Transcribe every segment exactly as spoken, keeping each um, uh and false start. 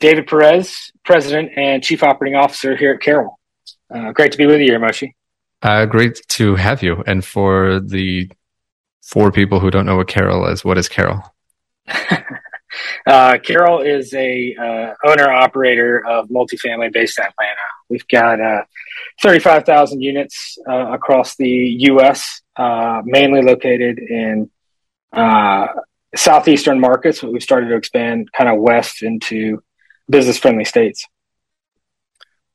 David Perez, President and Chief Operating Officer here at Carroll. Uh, great to be with you here, Moshi. Uh, great to have you. And for the four people who don't know what Carroll is, what is Carroll? uh, Carroll is a uh, owner-operator of multifamily based in Atlanta. We've got uh, thirty-five thousand units uh, across the U S, uh, mainly located in uh, southeastern markets, but we've started to expand kind of west into business-friendly states.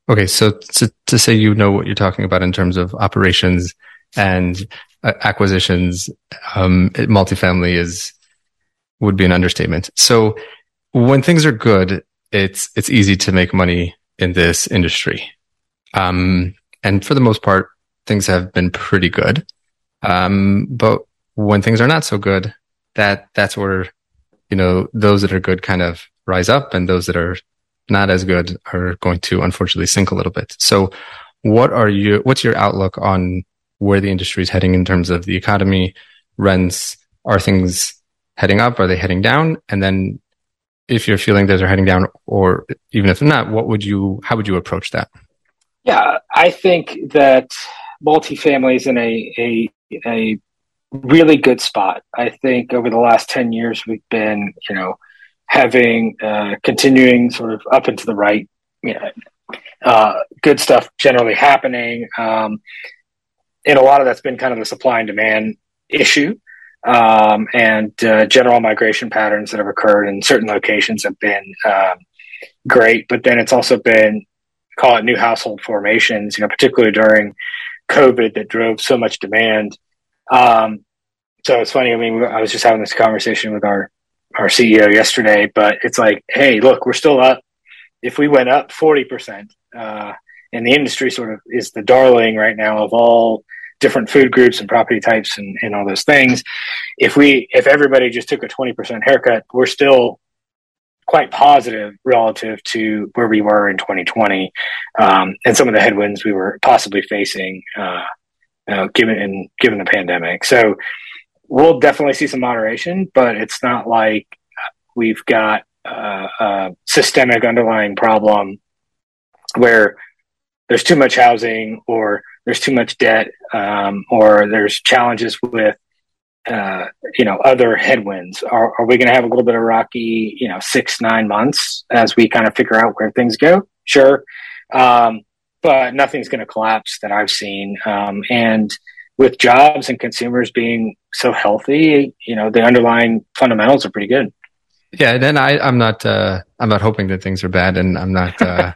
Okay, so to, to say you know what you're talking about in terms of operations and uh, acquisitions, um, multifamily is would be an understatement. So when things are good, it's it's easy to make money in this industry, um, and for the most part, things have been pretty good. Um, but when things are not so good, that that's where you know those that are good kind of rise up, and those that are not as good are going to unfortunately sink a little bit. So, what are you? What's your outlook on where the industry is heading in terms of the economy, rents? Are things heading up? Are they heading down? And then, if you're feeling those are heading down, or even if they're not, what would you? How would you approach that? Yeah, I think that multifamily is in a a a really good spot. I think over the last ten years, we've been, you know. having uh, continuing sort of up into the right, you know, uh, good stuff generally happening. Um, and a lot of that's been kind of the supply and demand issue, um, and uh, general migration patterns that have occurred in certain locations have been um, great. But then it's also been, call it new household formations, you know, particularly during COVID that drove so much demand. Um, so it's funny. I mean, I was just having this conversation with our our C E O yesterday, but it's like, hey, look, we're still up. If we went up forty percent, uh, and the industry sort of is the darling right now of all different food groups and property types and, and all those things. If we, if everybody just took a twenty percent haircut, we're still quite positive relative to where we were in twenty twenty. Um, and some of the headwinds we were possibly facing, uh, uh given, and given the pandemic. So, we'll definitely see some moderation, but it's not like we've got uh, a systemic underlying problem where there's too much housing or there's too much debt, um, or there's challenges with, uh, you know, other headwinds. Are, are we going to have a little bit of rocky, you know, six, nine months as we kind of figure out where things go? Sure. Um, but nothing's going to collapse that I've seen. Um, and with jobs and consumers being so healthy, you know, the underlying fundamentals are pretty good. Yeah. And then I, I'm not, uh, I'm not hoping that things are bad, and I'm not, uh,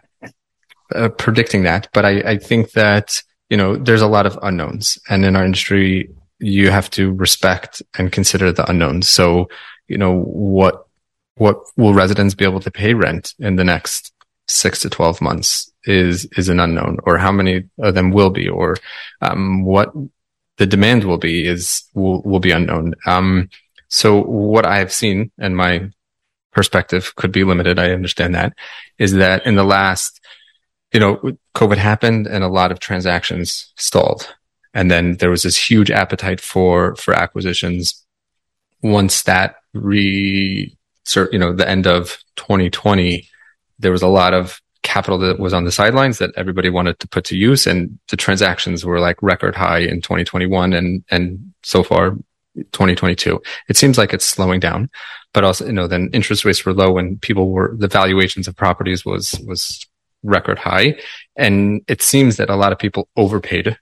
uh predicting that, but I, I think that, you know, there's a lot of unknowns, and in our industry, you have to respect and consider the unknowns. So, you know, what, what will residents be able to pay rent in the next six to twelve months is, is an unknown, or how many of them will be, or, um, what, the demand will be is will, will be unknown. Um, so what I have seen, and my perspective could be limited, I understand that, is that in the last, you know, COVID happened and a lot of transactions stalled, and then there was this huge appetite for for acquisitions. Once that re, you know, the end of twenty twenty, there was a lot of capital that was on the sidelines that everybody wanted to put to use, and the transactions were like record high in twenty twenty-one and and so far twenty twenty-two. It seems like it's slowing down, but also, you know, then interest rates were low and people were, the valuations of properties was was record high, and it seems that a lot of people overpaid.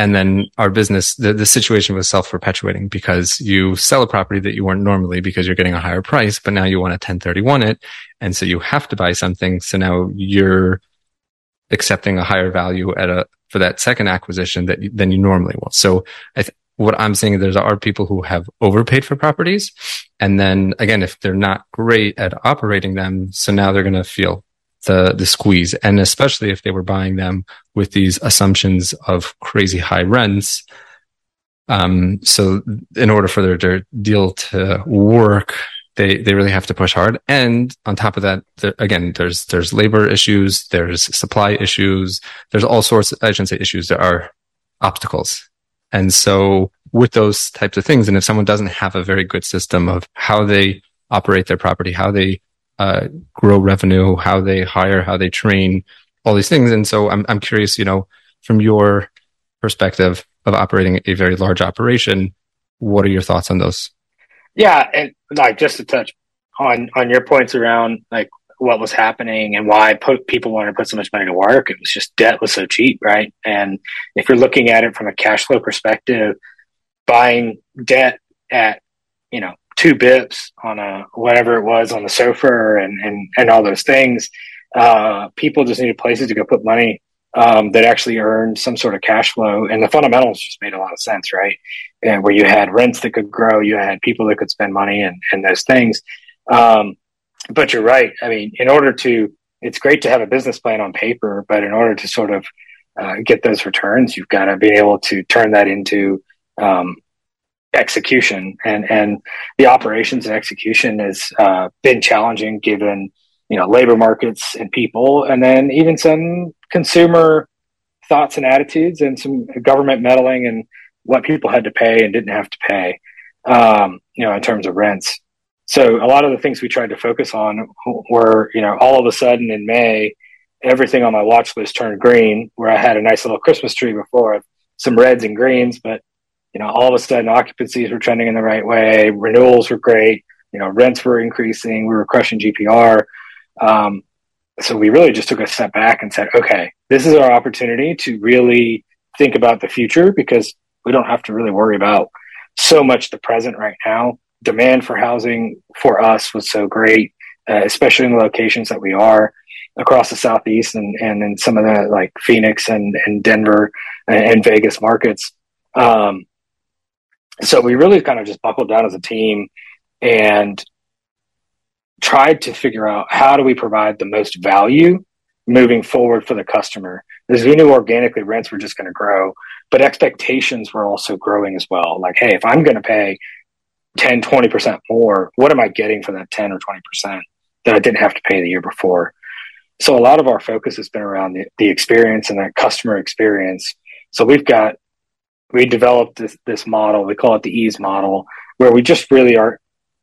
And then our business, the, the situation was self-perpetuating, because you sell a property that you weren't normally, because you're getting a higher price, but now you want to ten thirty-one it. And so you have to buy something. So now you're accepting a higher value at a, for that second acquisition that you, than you normally will. So I th- what I'm saying is there are people who have overpaid for properties. And then again, if they're not great at operating them, so now they're going to feel the the squeeze, and especially if they were buying them with these assumptions of crazy high rents. Um, so in order for their, their deal to work, they they really have to push hard. And on top of that, there, again, there's there's labor issues, there's supply issues, there's all sorts of, I shouldn't say issues, there are obstacles. And so with those types of things, and if someone doesn't have a very good system of how they operate their property, how they uh, grow revenue, how they hire, how they train, all these things. And so I'm I'm curious, you know, from your perspective of operating a very large operation, what are your thoughts on those? Yeah, and like just to touch on on your points around like what was happening and why po- people wanted to put so much money to work. It was just debt was so cheap, right? And if you're looking at it from a cash flow perspective, buying debt at, you know, two bips on a, whatever it was on the SOFR and, and, and all those things, uh, people just needed places to go put money um, that actually earned some sort of cash flow. And the fundamentals just made a lot of sense, right? And where you had rents that could grow, you had people that could spend money and, and those things. Um, But you're right. I mean, in order to, it's great to have a business plan on paper, but in order to sort of uh, get those returns, you've got to be able to turn that into um, execution. And, and the operations and execution has uh, been challenging given, you know, labor markets and people, and then even some consumer thoughts and attitudes and some government meddling and what people had to pay and didn't have to pay, um, you know, in terms of rents. So a lot of the things we tried to focus on were, you know, all of a sudden in May, everything on my watch list turned green, where I had a nice little Christmas tree before, some reds and greens, but, you know, all of a sudden occupancies were trending in the right way. Renewals were great. You know, rents were increasing. We were crushing G P R. Um, so we really just took a step back and said, okay, this is our opportunity to really think about the future, because we don't have to really worry about so much the present right now. Demand for housing for us was so great, uh, especially in the locations that we are across the Southeast and, and in some of the like Phoenix and, and Denver and, and Vegas markets. Um, so we really kind of just buckled down as a team and tried to figure out how do we provide the most value moving forward for the customer. Because we knew organically rents were just going to grow, but expectations were also growing as well. Like, hey, if I'm going to pay ten, twenty percent more, what am I getting for that ten or twenty percent that I didn't have to pay the year before? So a lot of our focus has been around the, the experience and that customer experience. So we've got, we developed this, this model, we call it the ease model, where we just really are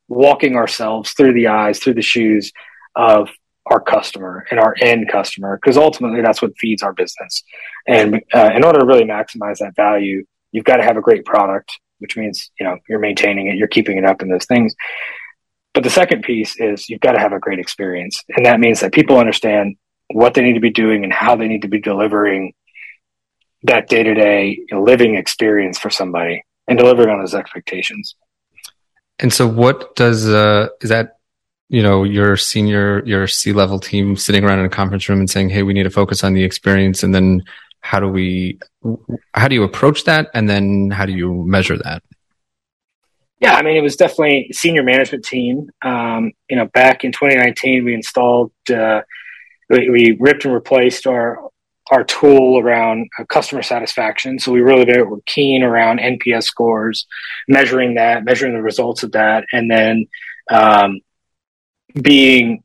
walking ourselves through the eyes, through the shoes of our customer and our end customer, because ultimately that's what feeds our business. And uh, in order to really maximize that value, you've got to have a great product, which means, you know, you're maintaining it, you're keeping it up and those things. But the second piece is you've got to have a great experience. And that means that people understand what they need to be doing and how they need to be delivering that day-to-day living experience for somebody and delivering on those expectations. And so what does, uh, is that, you know, your senior, your C-level team sitting around in a conference room and saying, hey, we need to focus on the experience, and then How do we, how do you approach that? And then how do you measure that? Yeah, I mean, it was definitely senior management team. Um, you know, back in twenty nineteen, we installed, uh, we, we ripped and replaced our, our tool around uh, customer satisfaction. So we really did, were keen around N P S scores, measuring that, measuring the results of that. And then um, being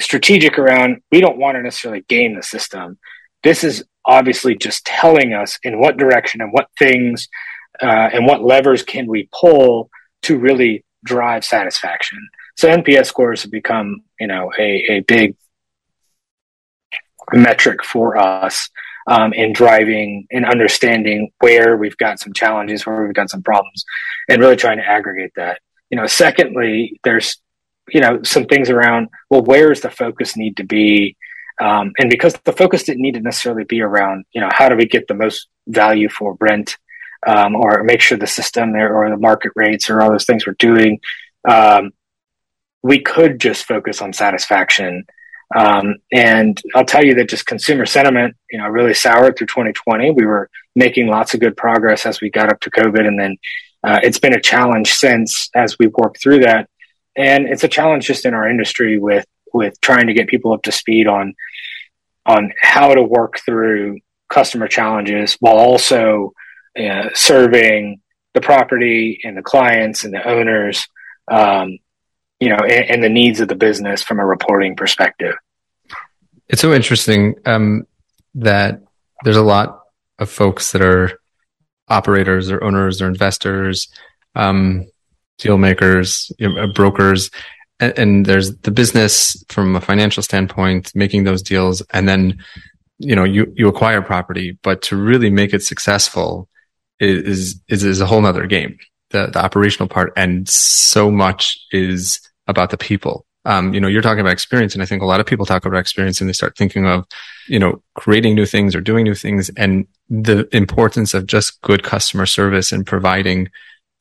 strategic around, we don't want to necessarily game the system. This is obviously just telling us in what direction and what things uh, and what levers can we pull to really drive satisfaction. So N P S scores have become, you know, a, a big metric for us um, in driving and understanding where we've got some challenges, where we've got some problems, and really trying to aggregate that. You know, secondly, there's, you know, some things around, well, where does the focus need to be? Um, and because the focus didn't need to necessarily be around, you know, how do we get the most value for rent um, or make sure the system there or the market rates or all those things we're doing, um, we could just focus on satisfaction. Um, and I'll tell you that just consumer sentiment, you know, really soured through twenty twenty. We were making lots of good progress as we got up to COVID. And then uh, it's been a challenge since as we've worked through that. And it's a challenge just in our industry with, with trying to get people up to speed on on how to work through customer challenges while also uh, serving the property and the clients and the owners, um, you know, and, and the needs of the business from a reporting perspective. It's so interesting um, that there's a lot of folks that are operators or owners or investors, um, deal makers, you know, brokers, and, and there's the business from a financial standpoint, making those deals, and then, you know, you, you acquire property, but to really make it successful is, is, is a whole nother game, the, the operational part. And so much is about the people. Um, you know, you're talking about experience, and I think a lot of people talk about experience and they start thinking of, you know, creating new things or doing new things, and the importance of just good customer service and providing,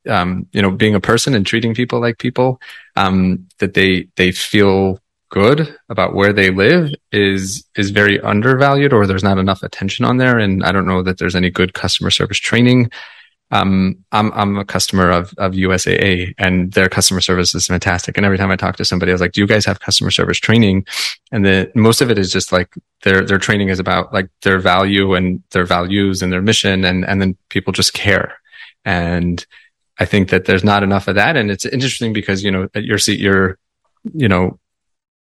um, you know, being a person and treating people like people, um, that they, they feel good about where they live is, is very undervalued, or there's not enough attention on there. And I don't know that there's any good customer service training. Um, I'm, I'm a customer of, of U S A A, and their customer service is fantastic. And every time I talk to somebody, I was like, do you guys have customer service training? And the most of it is just like their, their training is about like their value and their values and their mission. And, and then people just care. And I think that there's not enough of that. And it's interesting because, you know, at your seat, you're, you know,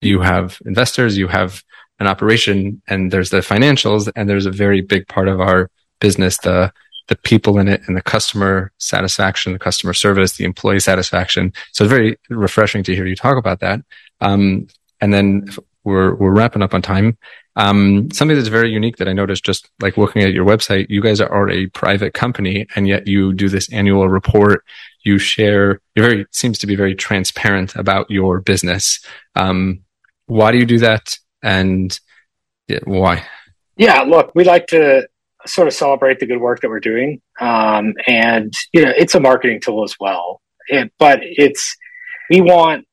you have investors, you have an operation, and there's the financials, and there's a very big part of our business, the, the people in it, and the customer satisfaction, the customer service, the employee satisfaction. So it's very refreshing to hear you talk about that. Um, and then we're, we're wrapping up on time. Um, something that's very unique that I noticed just like looking at your website, you guys are a private company, and yet you do this annual report. You share, you're very, seems to be very transparent about your business. Um, why do you do that? And yeah, why? Yeah, look, we like to sort of celebrate the good work that we're doing. Um, and, you know, it's a marketing tool as well, it, but it's, we want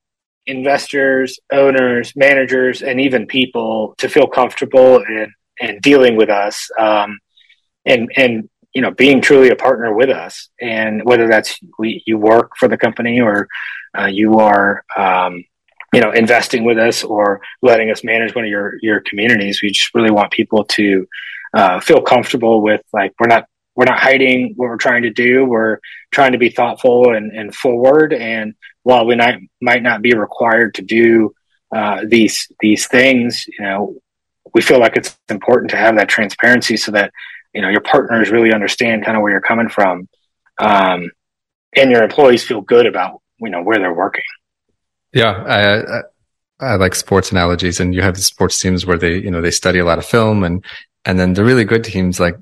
investors, owners, managers, and even people to feel comfortable in, in dealing with us. Um, and, and, you know, being truly a partner with us, and whether that's we, you work for the company, or uh, you are, um, you know, investing with us or letting us manage one of your, your communities. We just really want people to, uh, feel comfortable with, like, we're not, we're not hiding what we're trying to do. We're trying to be thoughtful and, and forward. And while we not, might not be required to do, uh, these, these things, you know, we feel like it's important to have that transparency so that, you know, your partners really understand kind of where you're coming from. Um, and your employees feel good about, you know, where they're working. Yeah. I, I, I like sports analogies, and you have the sports teams where they, you know, they study a lot of film, and, and then the really good teams, like,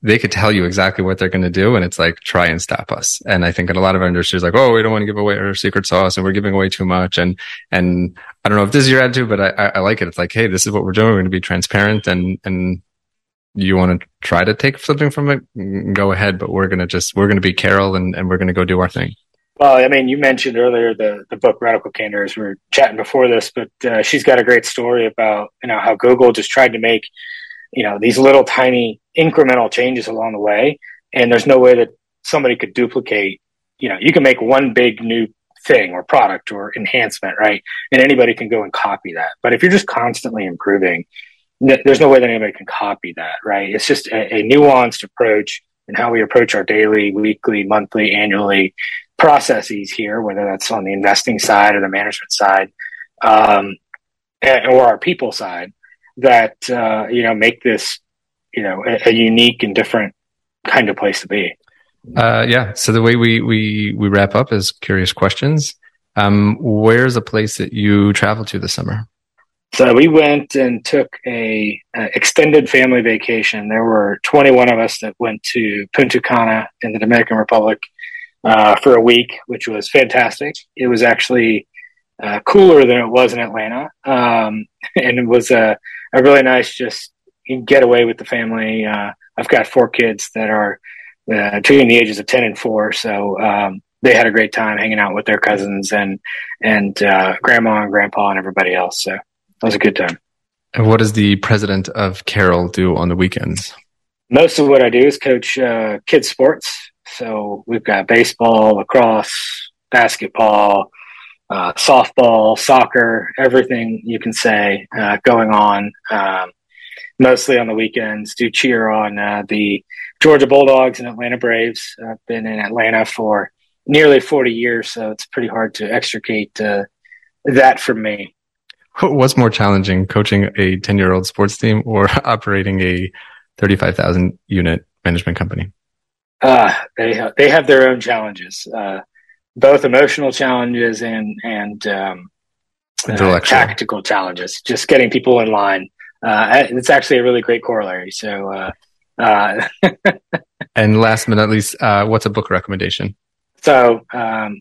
they could tell you exactly what they're going to do. And it's like, try and stop us. And I think in a lot of our industries, like, oh, we don't want to give away our secret sauce, and we're giving away too much. And, and I don't know if this is your attitude, but I, I like it. It's like, hey, this is what we're doing. We're going to be transparent, and, and you want to try to take something from it, go ahead, but we're going to just, we're going to be Carroll, and, and we're going to go do our thing. Well, I mean, you mentioned earlier the, the book Radical Candor, as we were chatting before this, but uh, she's got a great story about, you know, how Google just tried to make, you know, these little tiny incremental changes along the way. And there's no way that somebody could duplicate, you know, you can make one big new thing or product or enhancement, right? And anybody can go and copy that. But if you're just constantly improving, there's no way that anybody can copy that, right? It's just a, a nuanced approach in how we approach our daily, weekly, monthly, annually processes here, whether that's on the investing side or the management side, um, and, or our people side, that, uh, you know, make this, you know, a, a unique and different kind of place to be. Uh, yeah. So the way we, we, we wrap up is curious questions. Um, where's a place that you travel to this summer? So we went and took a, a extended family vacation. There were twenty-one of us that went to Punta Cana in the Dominican Republic uh, for a week, which was fantastic. It was actually uh, cooler than it was in Atlanta. Um, and it was a, a really nice, just getaway with the family. Uh, I've got four kids that are uh, between the ages of ten and four. So, um, they had a great time hanging out with their cousins and, and, uh, grandma and grandpa and everybody else. So it was a good time. And what does the president of Carroll do on the weekends? Most of what I do is coach, uh, kids sports. So we've got baseball, lacrosse, basketball, uh, softball, soccer, everything you can say, uh, going on, um, mostly on the weekends. Do cheer on, uh, the Georgia Bulldogs and Atlanta Braves. I've been in Atlanta for nearly forty years. So it's pretty hard to extricate, uh, that from me. What's more challenging, coaching a ten year old sports team or operating a thirty-five thousand unit management company? Uh, they have, they have their own challenges, uh, both emotional challenges and, and, um, intellectual, uh, tactical challenges, just getting people in line. Uh, it's actually a really great corollary. So, uh, uh, and last but not least, uh, what's a book recommendation? So, um,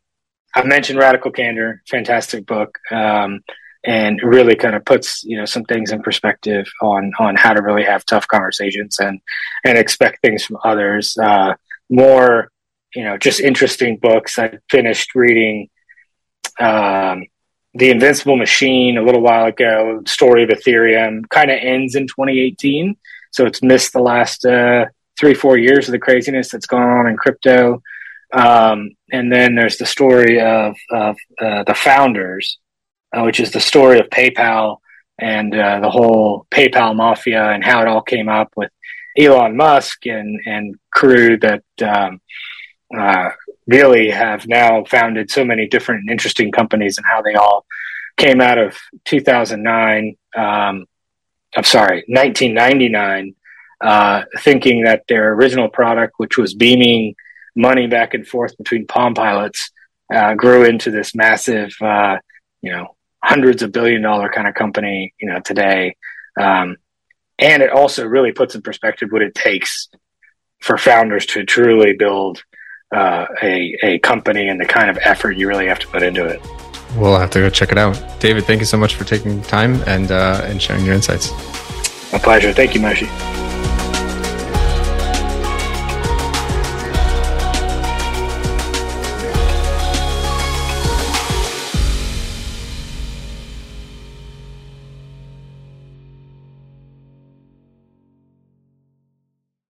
I mentioned Radical Candor, fantastic book. Um, and really kind of puts, you know, some things in perspective on, on how to really have tough conversations and, and expect things from others. Uh, more, you know, just interesting books. I finished reading, um, The Invincible Machine a little while ago, story of Ethereum, kind of ends in twenty eighteen. So it's missed the last uh, three, four years of the craziness that's gone on in crypto. Um, and then there's the story of, of uh, The Founders, uh, which is the story of PayPal and uh, the whole PayPal mafia and how it all came up with Elon Musk and, and crew that um, uh, really have now founded so many different and interesting companies and how they all came out of two thousand nine. Um, I'm sorry, nineteen ninety-nine, uh, thinking that their original product, which was beaming money back and forth between Palm Pilots, uh, grew into this massive, uh, you know, hundreds of billion dollar kind of company, you know, today. Um, and it also really puts in perspective what it takes for founders to truly build Uh, a, a company and the kind of effort you really have to put into it. We'll have to go check it out. David, thank you so much for taking time and, uh, and sharing your insights. My pleasure. Thank you, Moshi.